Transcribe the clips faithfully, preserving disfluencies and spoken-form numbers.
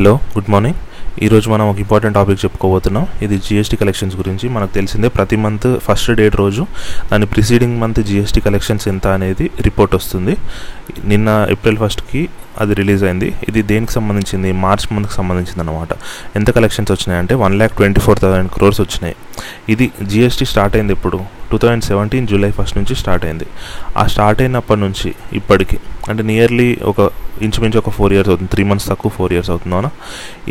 Hello, good morning. ఈరోజు మనం ఒక ఇంపార్టెంట్ టాపిక్ చెప్పుకోబోతున్నాం. ఇది జిఎస్టీ కలెక్షన్స్ గురించి. మనకు తెలిసిందే, ప్రతి మంత్ ఫస్ట్ డేట్ రోజు దాని ప్రిసీడింగ్ మంత్ జిఎస్టీ కలెక్షన్స్ ఎంత అనేది రిపోర్ట్ వస్తుంది. నిన్న ఏప్రిల్ ఫస్ట్కి అది రిలీజ్ అయింది. ఇది దేనికి సంబంధించింది? మార్చ్ మంత్కి సంబంధించింది అనమాట. ఎంత కలెక్షన్స్ వచ్చినాయంటే one lakh twenty four thousand crores వచ్చినాయి. ఇది జిఎస్టీ స్టార్ట్ అయింది ఇప్పుడు two thousand seventeen July first నుంచి స్టార్ట్ అయింది. ఆ స్టార్ట్ అయినప్పటి నుంచి ఇప్పటికి అంటే నియర్లీ ఒక ఇంచుమించు ఒక ఫోర్ ఇయర్స్ అవుతుంది. త్రీ మంత్స్ తక్కువ ఫోర్ ఇయర్స్ అవుతుందనా.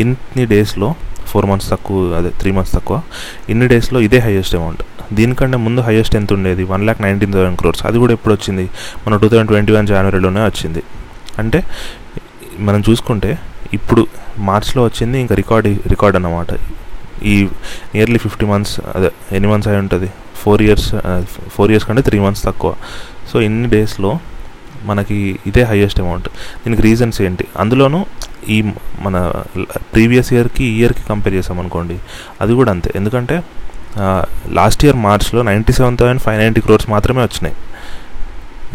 ఇన్ని డేస్లో ఫోర్ మంత్స్ తక్కువ అదే త్రీ మంత్స్ తక్కువ ఇన్ని డేస్లో ఇదే హైయెస్ట్ అమౌంట్. దీనికంటే ముందు హైయెస్ట్ ఎంత ఉండేది? One lakh nineteen thousand crores. అది కూడా ఎప్పుడు వచ్చింది? మన టూ థౌజండ్ ట్వంటీ వన్ జనవరిలోనే వచ్చింది. అంటే మనం చూసుకుంటే ఇప్పుడు మార్చ్లో వచ్చింది ఇంకా రికార్డ్ రికార్డ్ అన్నమాట. ఈ నియర్లీ ఫిఫ్టీ మంత్స్ అదే ఎన్ని మంత్స్ అయి ఉంటుంది, ఫోర్ ఇయర్స్ ఫోర్ ఇయర్స్ కంటే త్రీ మంత్స్ తక్కువ. సో ఇన్ని డేస్లో మనకి ఇదే హైయెస్ట్ అమౌంట్. దీనికి రీజన్స్ ఏంటి? అందులోనూ ఈ మన ప్రీవియస్ ఇయర్కి ఈ ఇయర్కి కంపేర్ చేసాం అనుకోండి, అది కూడా అంతే. ఎందుకంటే లాస్ట్ ఇయర్ మార్చ్లో ninety seven thousand five ninety crores మాత్రమే వచ్చినాయి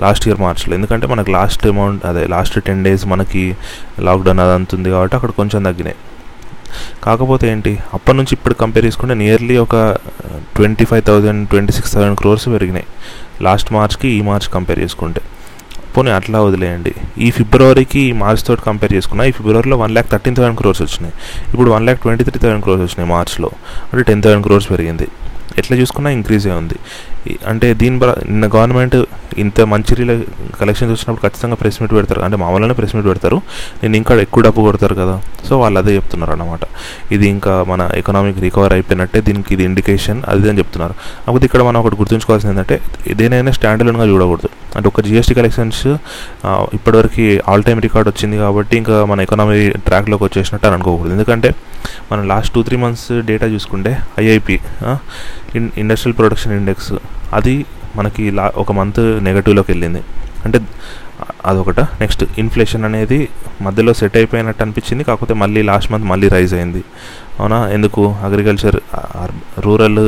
లాస్ట్ ఇయర్ మార్చ్లో. ఎందుకంటే మనకు లాస్ట్ అమౌంట్ అదే లాస్ట్ టెన్ డేస్ మనకి లాక్డౌన్ అది అంతుంది కాబట్టి అక్కడ కొంచెం తగ్గినాయి. కాకపోతే ఏంటి, అప్పటి నుంచి ఇప్పుడు కంపేర్ చేసుకుంటే నియర్లీ ఒక twenty five thousand twenty six thousand crores పెరిగినాయి లాస్ట్ మార్చ్కి ఈ మార్చ్ కంపేర్ చేసుకుంటే. పోనీ అట్లా వదిలేయండి, ఈ ఫిబ్రవరికి ఈ మార్చ్ తోటి కంపేర్ చేసుకున్నా ఈ ఫిబ్రవరిలో one lakh thirteen thousand crores వచ్చినాయి. ఇప్పుడు one lakh twenty three thousand crores వచ్చినాయి మార్చ్లో, అంటే టెన్ థౌసండ్ క్రోర్స్ పెరిగింది. ఎట్లా చూసుకున్నా ఇంక్రీజ్ అయి ఉంది. అంటే దీని బ నిన్న గవర్నమెంట్ ఇంత మంచి కలెక్షన్స్ వచ్చినప్పుడు ఖచ్చితంగా ప్రెస్ మీట్ పెడతారు. అంటే మామూలుగానే ప్రెస్ మీట్ పెడతారు, నేను ఇంకా ఎక్కువ డబ్బు కొడతారు కదా. సో వాళ్ళు అదే చెప్తున్నారు అన్నమాట. ఇది ఇంకా మన ఎకనామిక్ రికవర్ అయిపోయినట్టే దీనికి ఇది ఇండికేషన్ అది అని చెప్తున్నారు. కాకపోతే ఇక్కడ మనం ఒకటి గుర్తుంచుకోవాల్సింది ఏంటంటే, దేనైనా స్టాండ్ అలోన్గా చూడకూడదు. అంటే ఒక జిఎస్టీ కలెక్షన్స్ ఇప్పటివరకు ఆల్ టైమ్ రికార్డ్ వచ్చింది కాబట్టి ఇంకా మన ఎకనామీ ట్రాక్లోకి వచ్చేసినట్టు అని అనుకోకూడదు. ఎందుకంటే మనం last two three months data చూసుకుంటే IIP in industrial production index అది మనకి లా ఒక మంత్ నెగటివ్లోకి వెళ్ళింది. అంటే అదొకట. నెక్స్ట్ ఇన్ఫ్లేషన్ అనేది మధ్యలో సెట్ అయిపోయినట్టు అనిపించింది, కాకపోతే మళ్ళీ లాస్ట్ మంత్ మళ్ళీ రైజ్ అయింది. అవునా, ఎందుకు? అగ్రికల్చర్ రూరల్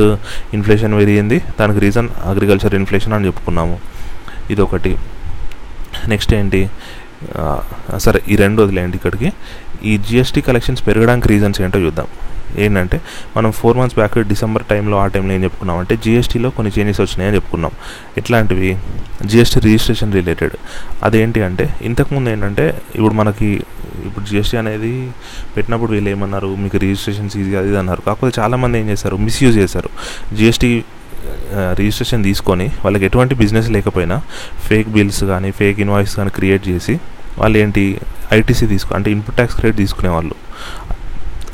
ఇన్ఫ్లేషన్ పెరిగింది, దానికి రీజన్ అగ్రికల్చర్ ఇన్ఫ్లేషన్ అని చెప్పుకున్నాము. ఇదొకటి. నెక్స్ట్ ఏంటి, సరే ఈ రెండు వదిలేయండి. ఇక్కడికి ఈ జిఎస్టీ కలెక్షన్స్ పెరగడానికి రీజన్స్ ఏంటో చూద్దాం. ఏంటంటే మనం ఫోర్ మంత్స్ బ్యాక్ డిసెంబర్ టైంలో ఆ టైంలో ఏం చెప్పుకున్నాం అంటే జిఎస్టీలో కొన్ని చేంజెస్ వచ్చినాయని చెప్పుకున్నాం. ఎట్లాంటివి? GST registration related. అదేంటి అంటే ఇంతకుముందు ఏంటంటే ఇప్పుడు మనకి ఇప్పుడు జిఎస్టీ అనేది పెట్టినప్పుడు వీళ్ళు ఏమన్నారు, మీకు రిజిస్ట్రేషన్ ఈజీ అది అన్నారు. కాకపోతే చాలామంది ఏం చేశారు, మిస్యూజ్ చేశారు. జిఎస్టీ రిజిస్ట్రేషన్ తీసుకొని వాళ్ళకి ఎటువంటి బిజినెస్ లేకపోయినా ఫేక్ బిల్స్ కానీ ఫేక్ ఇన్వాయిస్ కానీ క్రియేట్ చేసి వాళ్ళు ఏంటి ఐటీసీ తీసుకు అంటే ఇన్పుట్ ట్యాక్స్ క్రెడిట్ తీసుకునేవాళ్ళు.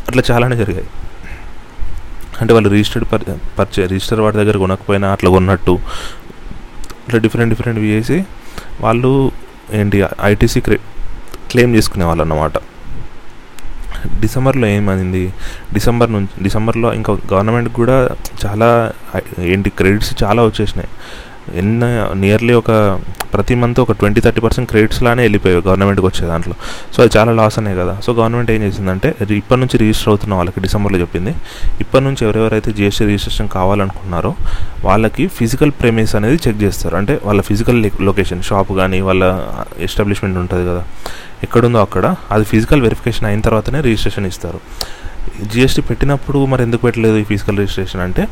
అట్లా చాలానే జరిగాయి. అంటే వాళ్ళు రిజిస్టర్డ్ పర్ పర్చే రిజిస్టర్ వాడి దగ్గర కొనకపోయినా అట్లా కొన్నట్టు ఇట్లా డిఫరెంట్ డిఫరెంట్వి చేసి వాళ్ళు ఏంటి ఐటీసీ క్రె క్లెయిమ్ చేసుకునేవాళ్ళు అన్నమాట. డిసెంబర్లో ఏమైంది, డిసెంబర్ నుంచి డిసెంబర్లో ఇంకా గవర్నమెంట్కి కూడా చాలా ఏంటి క్రెడిట్స్ చాలా వచ్చేసినాయి. ఎన్న నియర్లీ ఒక ప్రతి మంత్ ఒక ట్వంటీ థర్టీ పర్సెంట్ క్రెడిట్స్లానే వెళ్ళిపోయాయి గవర్నమెంట్కి వచ్చే దాంట్లో. సో అది చాలా లాస్ అనే కదా. సో గవర్నమెంట్ ఏం చేసిందంటే ఇప్పటి నుంచి రిజిస్టర్ అవుతున్న వాళ్ళకి డిసెంబర్లో చెప్పింది, ఇప్పటి నుంచి ఎవరెవరైతే జిఎస్టీ రిజిస్ట్రేషన్ కావాలనుకున్నారో వాళ్ళకి ఫిజికల్ ప్రెమిస్ అనేది చెక్ చేస్తారు. అంటే వాళ్ళ ఫిజికల్ లొకేషన్ షాప్ కానీ వాళ్ళ ఎస్టాబ్లిష్మెంట్ ఉంటుంది కదా ఎక్కడుందో అక్కడ, అది ఫిజికల్ వెరిఫికేషన్ అయిన తర్వాతనే రిజిస్ట్రేషన్ ఇస్తారు. జిఎస్టీ పెట్టినప్పుడు మరి ఎందుకు పెట్టలేదు ఈ ఫిజికల్ రిజిస్ట్రేషన్ అంటే,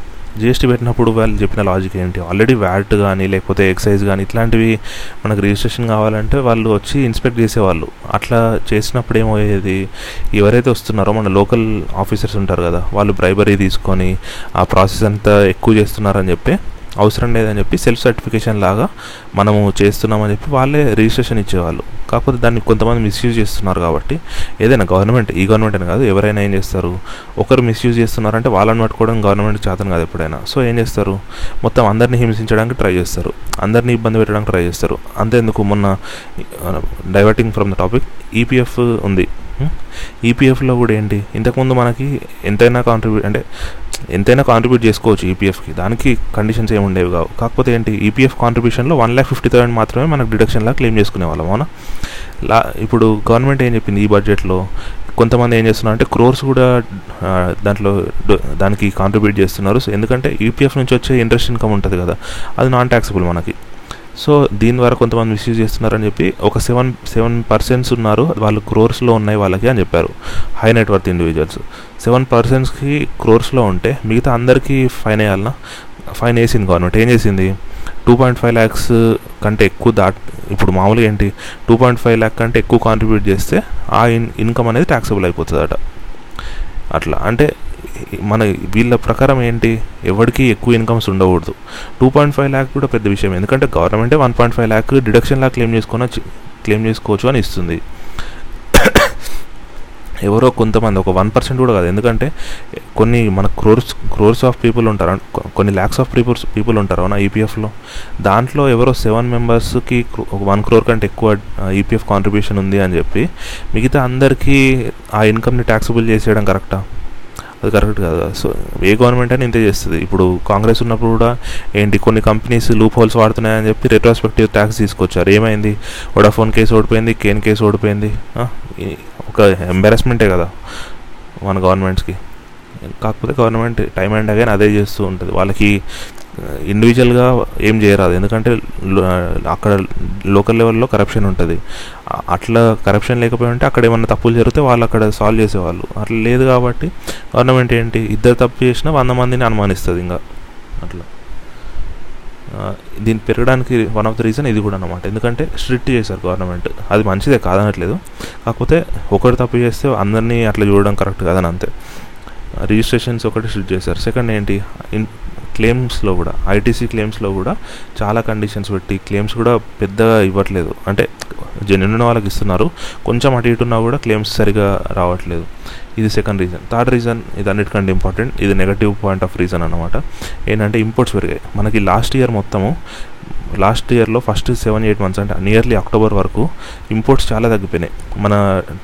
జిఎస్టీ పెట్టినప్పుడు వాళ్ళు చెప్పిన లాజిక్ ఏంటి, ఆల్రెడీ వ్యాట్ కానీ లేకపోతే ఎక్సైజ్ కానీ ఇట్లాంటివి మనకు రిజిస్ట్రేషన్ కావాలంటే వాళ్ళు వచ్చి ఇన్స్పెక్ట్ చేసేవాళ్ళు. అట్లా చేసినప్పుడు ఏమయ్యేది, ఎవరైతే వస్తున్నారో మన లోకల్ ఆఫీసర్స్ ఉంటారు కదా వాళ్ళు బ్రైబరీ తీసుకొని ఆ ప్రాసెస్ అంతా ఎక్కువ చేస్తున్నారని చెప్పి అవసరం లేదని చెప్పి సెల్ఫ్ సర్టిఫికేషన్ లాగా మనము చేస్తున్నామని చెప్పి వాళ్ళే రిజిస్ట్రేషన్ ఇచ్చేవాళ్ళు. కాకపోతే దాన్ని కొంతమంది మిస్యూజ్ చేస్తున్నారు కాబట్టి ఏదైనా గవర్నమెంట్ ఈ గవర్నమెంట్ అని కాదు ఎవరైనా ఏం చేస్తారు, ఒకరు మిస్యూజ్ చేస్తున్నారంటే వాళ్ళని పట్టుకోవడం గవర్నమెంట్ చేతను కాదు ఎప్పుడైనా. సో ఏం చేస్తారు, మొత్తం అందరినీ హింసించడానికి ట్రై చేస్తారు, అందరినీ ఇబ్బంది పెట్టడానికి ట్రై చేస్తారు. అంతేందుకు మొన్న diverting from the topic EPF ఉంది. ఈపీఎఫ్లో కూడా ఏంటి, ఇంతకుముందు మనకి ఎంతైనా కాంట్రిబ్యూట్ అంటే ఎంతైనా కాంట్రిబ్యూట్ చేసుకోవచ్చు ఈపీఎఫ్కి, దానికి కండిషన్స్ ఏమి ఉండేవి కావు. కాకపోతే ఏంటి, ఈపీఎఫ్ కాంట్రిబ్యూషన్లో వన్ ల్యాక్ ఫిఫ్టీ థౌసండ్ మాత్రమే మనకు డిడక్షన్లా క్లెయిమ్ చేసుకునేవాళ్ళం. అవునా, లా ఇప్పుడు గవర్నమెంట్ ఏం చెప్పింది ఈ బడ్జెట్లో, కొంతమంది ఏం చేస్తున్నారు అంటే క్రోర్స్ కూడా దాంట్లో దానికి కాంట్రిబ్యూట్ చేస్తున్నారు. ఎందుకంటే ఈపీఎఫ్ నుంచి వచ్చే ఇంట్రెస్ట్ ఇన్కమ్ ఉంటుంది కదా అది నాన్ ట్యాక్సబుల్ మనకి. సో దీని ద్వారా కొంతమంది మిస్యూజ్ చేస్తున్నారని చెప్పి ఒక సెవెన్ సెవెన్ పర్సెంట్స్ ఉన్నారు వాళ్ళు క్రోర్స్లో ఉన్నాయి వాళ్ళకి అని చెప్పారు. High net worth individuals. సెవెన్ పర్సన్స్కి క్రోర్స్లో ఉంటే మిగతా అందరికీ ఫైన్ వేయాలన్నా, ఫైన్ వేసింది గవర్నమెంట్. ఏం చేసింది, టూ పాయింట్ ఫైవ్ ల్యాక్స్ కంటే ఎక్కువ దాట్ ఇప్పుడు మామూలుగా ఏంటి టూ పాయింట్ ఫైవ్ ల్యాక్ కంటే ఎక్కువ కాంట్రిబ్యూట్ చేస్తే ఆ ఇన్ ఇన్కమ్ అనేది ట్యాక్సబుల్ అయిపోతుందట. అట్లా అంటే మన వీళ్ళ ప్రకారం ఏంటి, ఎవరికి ఎక్కువ ఇన్కమ్స్ ఉండకూడదు. టూ పాయింట్ ఫైవ్ ల్యాక్ కూడా పెద్ద విషయం, ఎందుకంటే గవర్నమెంటే వన్ పాయింట్ ఫైవ్ ల్యాక్ డిడక్షన్లా క్లెయిమ్ చేసుకున్న క్లెయిమ్ చేసుకోవచ్చు అని ఇస్తుంది. ఎవరో కొంతమంది, ఒక వన్ పర్సెంట్ కూడా కాదు, ఎందుకంటే కొన్ని మన క్రోర్స్ క్రోర్స్ ఆఫ్ పీపుల్ ఉంటారు, కొన్ని ల్యాక్స్ ఆఫ్ పీపుల్స్ పీపుల్ ఉంటారు నా ఈపీఎఫ్లో. దాంట్లో ఎవరో సెవెన్ మెంబర్స్కి ఒక వన్ క్రోర్ కంటే ఎక్కువ ఈపీఎఫ్ కాంట్రిబ్యూషన్ ఉంది అని చెప్పి మిగతా అందరికీ ఆ ఇన్కమ్ని ట్యాక్సబుల్ చేసేయడం కరెక్టా? అది కరెక్ట్ కాదు. సో ఏ గవర్నమెంట్ అని ఇంతే చేస్తుంది. ఇప్పుడు కాంగ్రెస్ ఉన్నప్పుడు కూడా ఏంటి, కొన్ని కంపెనీస్ లూప్ హోల్స్ వాడుతున్నాయని చెప్పి రెట్రోస్పెక్టివ్ ట్యాక్స్ తీసుకొచ్చారు. ఏమైంది, వొడాఫోన్ కేసు ఓడిపోయింది, కేన్ కేసు ఓడిపోయింది. ఒక ఎంబారస్మెంటే కదా మన గవర్నమెంట్స్కి. కాకపోతే గవర్నమెంట్ టైమ్ అండ్ అగైన్ అదే చేస్తూ ఉంటుంది. వాళ్ళకి ఇండివిజువల్గా ఏం చేయరాదు, ఎందుకంటే అక్కడ లోకల్ లెవెల్లో కరప్షన్ ఉంటుంది. అట్లా కరప్షన్ లేకపోయి ఉంటే అక్కడ ఏమన్నా తప్పులు జరిగితే వాళ్ళు అక్కడ సాల్వ్ చేసేవాళ్ళు. అట్లా లేదు కాబట్టి గవర్నమెంట్ ఏంటి, ఇద్దరు తప్పు చేసినా వంద మందిని అనుమానిస్తుంది. ఇంకా అట్లా దీన్ని పెరగడానికి వన్ ఆఫ్ ద రీజన్ ఇది కూడా అన్నమాట. ఎందుకంటే స్ట్రిక్ట్ చేశారు గవర్నమెంట్, అది మంచిదే కాదనట్లేదు, కాకపోతే ఒకరు తప్పు చేస్తే అందరినీ అట్లా చూడడం కరెక్ట్ కాదని అంతే. రిజిస్ట్రేషన్స్ ఒకటి స్ట్రిక్ట్ చేశారు. సెకండ్ ఏంటి, ఇన్ క్లెయిమ్స్లో కూడా ఐటీసీ క్లెయిమ్స్లో కూడా చాలా కండిషన్స్ పెట్టి క్లెయిమ్స్ కూడా పెద్దగా ఇవ్వట్లేదు. అంటే జెన్యున్ వాళ్ళకి ఇస్తున్నారు, కొంచెం అటు ఇటున్నా కూడా క్లెయిమ్స్ సరిగా రావట్లేదు. ఇది సెకండ్ రీజన్. థర్డ్ రీజన్, ఇది అన్నిటికంటే ఇంపార్టెంట్, ఇది నెగటివ్ పాయింట్ ఆఫ్ రీజన్ అనమాట. ఏంటంటే ఇంపోర్ట్స్ పెరిగాయి మనకి. లాస్ట్ ఇయర్ మొత్తము లాస్ట్ ఇయర్లో ఫస్ట్ సెవెన్ ఎయిట్ మంత్స్ అంటే నియర్లీ అక్టోబర్ వరకు ఇంపోర్ట్స్ చాలా తగ్గిపోయినాయి. మన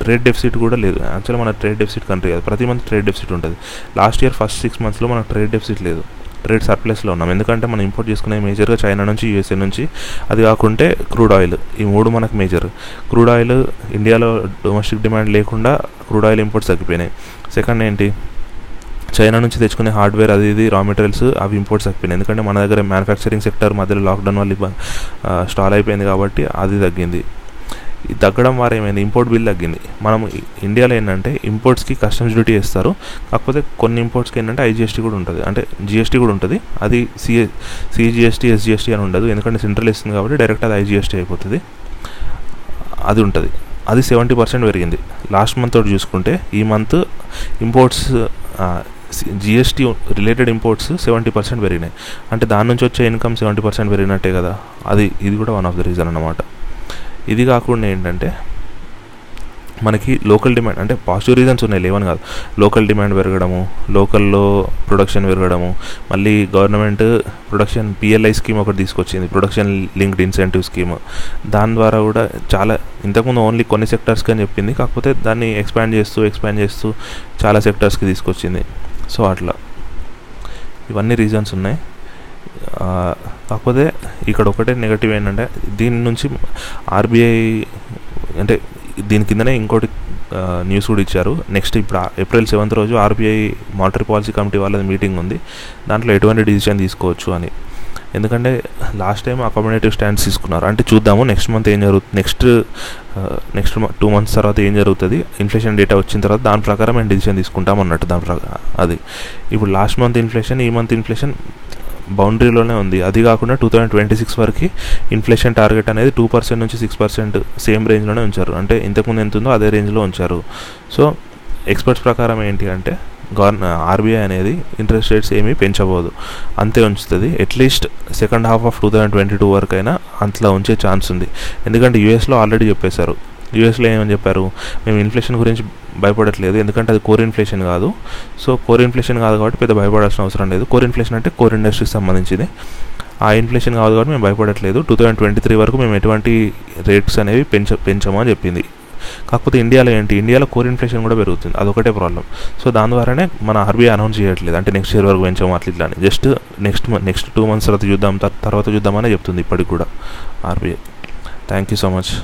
ట్రేడ్ డెఫిసిట్ కూడా లేదు. యాక్చువల్లీ మన ట్రేడ్ డెఫిసిట్ కంట్రీ కాదు, ప్రతి మంత్ ట్రేడ్ డెఫిసిట్ ఉంటుంది. లాస్ట్ ఇయర్ ఫస్ట్ సిక్స్ మంత్స్లో మనకు ట్రేడ్ డెఫిసిట్ లేదు, ట్రేడ్ సర్ప్లస్లో ఉన్నాం. ఎందుకంటే మనం ఇంపోర్ట్ చేసుకునే మేజర్గా చైనా నుంచి, యూఎస్ఏ నుంచి, అది కాకుంటే క్రూడ్ ఆయిల్. ఈ మూడు మనకు మేజర్. క్రూడ్ ఆయిల్ ఇండియాలో డొమెస్టిక్ డిమాండ్ లేకుండా క్రూడ్ ఆయిల్ ఇంపోర్ట్స్ తగ్గిపోయినాయి. సెకండ్ ఏంటి, చైనా నుంచి తెచ్చుకునే హార్డ్వేర్ అది ఇది రా మెటీరియల్స్ అవి ఇంపోర్ట్స్ తగ్గిపోయినాయి. ఎందుకంటే మన దగ్గర మ్యానుఫ్యాక్చరింగ్ సెక్టర్ మధ్యలో లాక్డౌన్ వల్ల స్టాల్ అయిపోయింది కాబట్టి అది తగ్గింది. ఇది తగ్గడం వల్ల ఏమైంది, ఇంపోర్ట్ బిల్ తగ్గింది. మనం ఇండియాలో ఏంటంటే ఇంపోర్ట్స్కి కస్టమ్స్ డ్యూటీ వేస్తారు, కాకపోతే కొన్ని ఇంపోర్ట్స్కి ఏంటంటే ఐజిఎస్టీ కూడా ఉంటుంది, అంటే జిఎస్టీ కూడా ఉంటుంది. అది సిఏ సిజిఎస్టీ ఎస్జిఎస్టీ అని ఉండదు, ఎందుకంటే సెంట్రల్ ఇస్తుంది కాబట్టి డైరెక్ట్ అది ఐజిఎస్టీ అయిపోతుంది. అది ఉంటుంది. అది సెవెంటీ పర్సెంట్ పెరిగింది లాస్ట్ మంత్ తోటి చూసుకుంటే. ఈ month imports GST related imports seventy percent పెరిగినాయి, అంటే దాని నుంచి వచ్చే ఇన్కమ్ సెవెంటీ పర్సెంట్ పెరిగినట్టే కదా. అది ఇది కూడా వన్ ఆఫ్ ద రీజన్ అన్నమాట. ఇది కాకుండా ఏంటంటే మనకి లోకల్ డిమాండ్, అంటే పాజిటివ్ రీజన్స్ ఉన్నాయి లేవని కాదు, లోకల్ డిమాండ్ పెరగడము, లోకల్లో ప్రొడక్షన్ పెరగడము, మళ్ళీ గవర్నమెంట్ ప్రొడక్షన్ పిఎల్ఐ స్కీమ్ ఒకటి తీసుకొచ్చింది, ప్రొడక్షన్ లింక్డ్ ఇన్సెంటివ్ స్కీమ్. దాని ద్వారా కూడా చాలా, ఇంతకుముందు ఓన్లీ కొన్ని సెక్టర్స్కి అని చెప్పింది, కాకపోతే దాన్ని ఎక్స్పాండ్ చేస్తూ ఎక్స్పాండ్ చేస్తూ చాలా సెక్టర్స్కి తీసుకొచ్చింది. సో అట్లా ఇవన్నీ రీజన్స్ ఉన్నాయి. కాకపోతే ఇక్కడ ఒకటే నెగటివ్ ఏంటంటే దీని నుంచి ఆర్బీఐ, అంటే దీని కిందనే ఇంకోటి న్యూస్ కూడా ఇచ్చారు. నెక్స్ట్ ఇప్పుడు ఏప్రిల్ సెవెంత్ రోజు ఆర్బీఐ మానిటరీ పాలసీ కమిటీ వాళ్ళది మీటింగ్ ఉంది, దాంట్లో ఎటువంటి డిసిషన్ తీసుకోవచ్చు అని. ఎందుకంటే లాస్ట్ టైం అకామిడేటివ్ స్టాండ్స్ తీసుకున్నారు, అంటే చూద్దాము నెక్స్ట్ మంత్ ఏం జరుగుతుంది, నెక్స్ట్ నెక్స్ట్ టూ మంత్స్ తర్వాత ఏం జరుగుతుంది, ఇన్ఫ్లేషన్ డేటా వచ్చిన తర్వాత దాని ప్రకారం మేము డిసిషన్ తీసుకుంటాం అన్నట్టు. దాని ప్రకారం అది ఇప్పుడు లాస్ట్ మంత్ ఇన్ఫ్లేషన్, ఈ మంత్ ఇన్ఫ్లేషన్ బౌండరీలోనే ఉంది. అది కాకుండా టూ థౌజండ్ ట్వంటీ సిక్స్ వరకు ఇన్ఫ్లేషన్ టార్గెట్ అనేది టూ పర్సెంట్ నుంచి సిక్స్ పర్సెంట్ సేమ్ రేంజ్లోనే ఉంచారు, అంటే ఇంతకుముందు ఎంత ఉందో అదే రేంజ్లో ఉంచారు. సో ఎక్స్పర్ట్స్ ప్రకారం ఏంటి అంటే గవర్న ఆర్బీఐ అనేది ఇంట్రెస్ట్ రేట్స్ ఏమీ పెంచబోదు, అంతే ఉంచుతుంది. At least second half of two thousand twenty two వరకు అయినా అంతలా ఉంచే ఛాన్స్ ఉంది. ఎందుకంటే యూఎస్లో ఆల్రెడీ చెప్పేశారు. యూఎస్లో ఏమని చెప్పారు, మేము ఇన్ఫ్లేషన్ గురించి భయపడట్లేదు, ఎందుకంటే అది కోర్ ఇన్ఫ్లేషన్ కాదు. సో కోర్ ఇన్ఫ్లేషన్ కాదు కాబట్టి పెద్ద భయపడాల్సిన అవసరం లేదు. కోర్ ఇన్ఫ్లేషన్ అంటే కోర్ ఇండస్ట్రీకి సంబంధించింది, ఆ ఇన్ఫ్లేషన్ కాదు కాబట్టి మేము భయపడట్లేదు. టూ థౌజండ్ ట్వంటీ త్రీ వరకు మేము ఎటువంటి రేట్స్ అనేవి పెంచ పెంచమని చెప్పింది. కాకపోతే ఇండియాలో ఏంటి, ఇండియాలో కోర్ ఇన్ఫ్లేషన్ కూడా పెరుగుతుంది, అదొకటే ప్రాబ్లం. సో దాని ద్వారానే మన ఆర్బీఐ అనౌన్స్ చేయట్లేదు, అంటే నెక్స్ట్ ఇయర్ వరకు పెంచాము అట్లా ఇట్లా అని. Just next next two months తర్వాత చూద్దాం, తర్వాత చూద్దామనే చెప్తుంది ఇప్పటికి కూడా RBI. Thank you so much.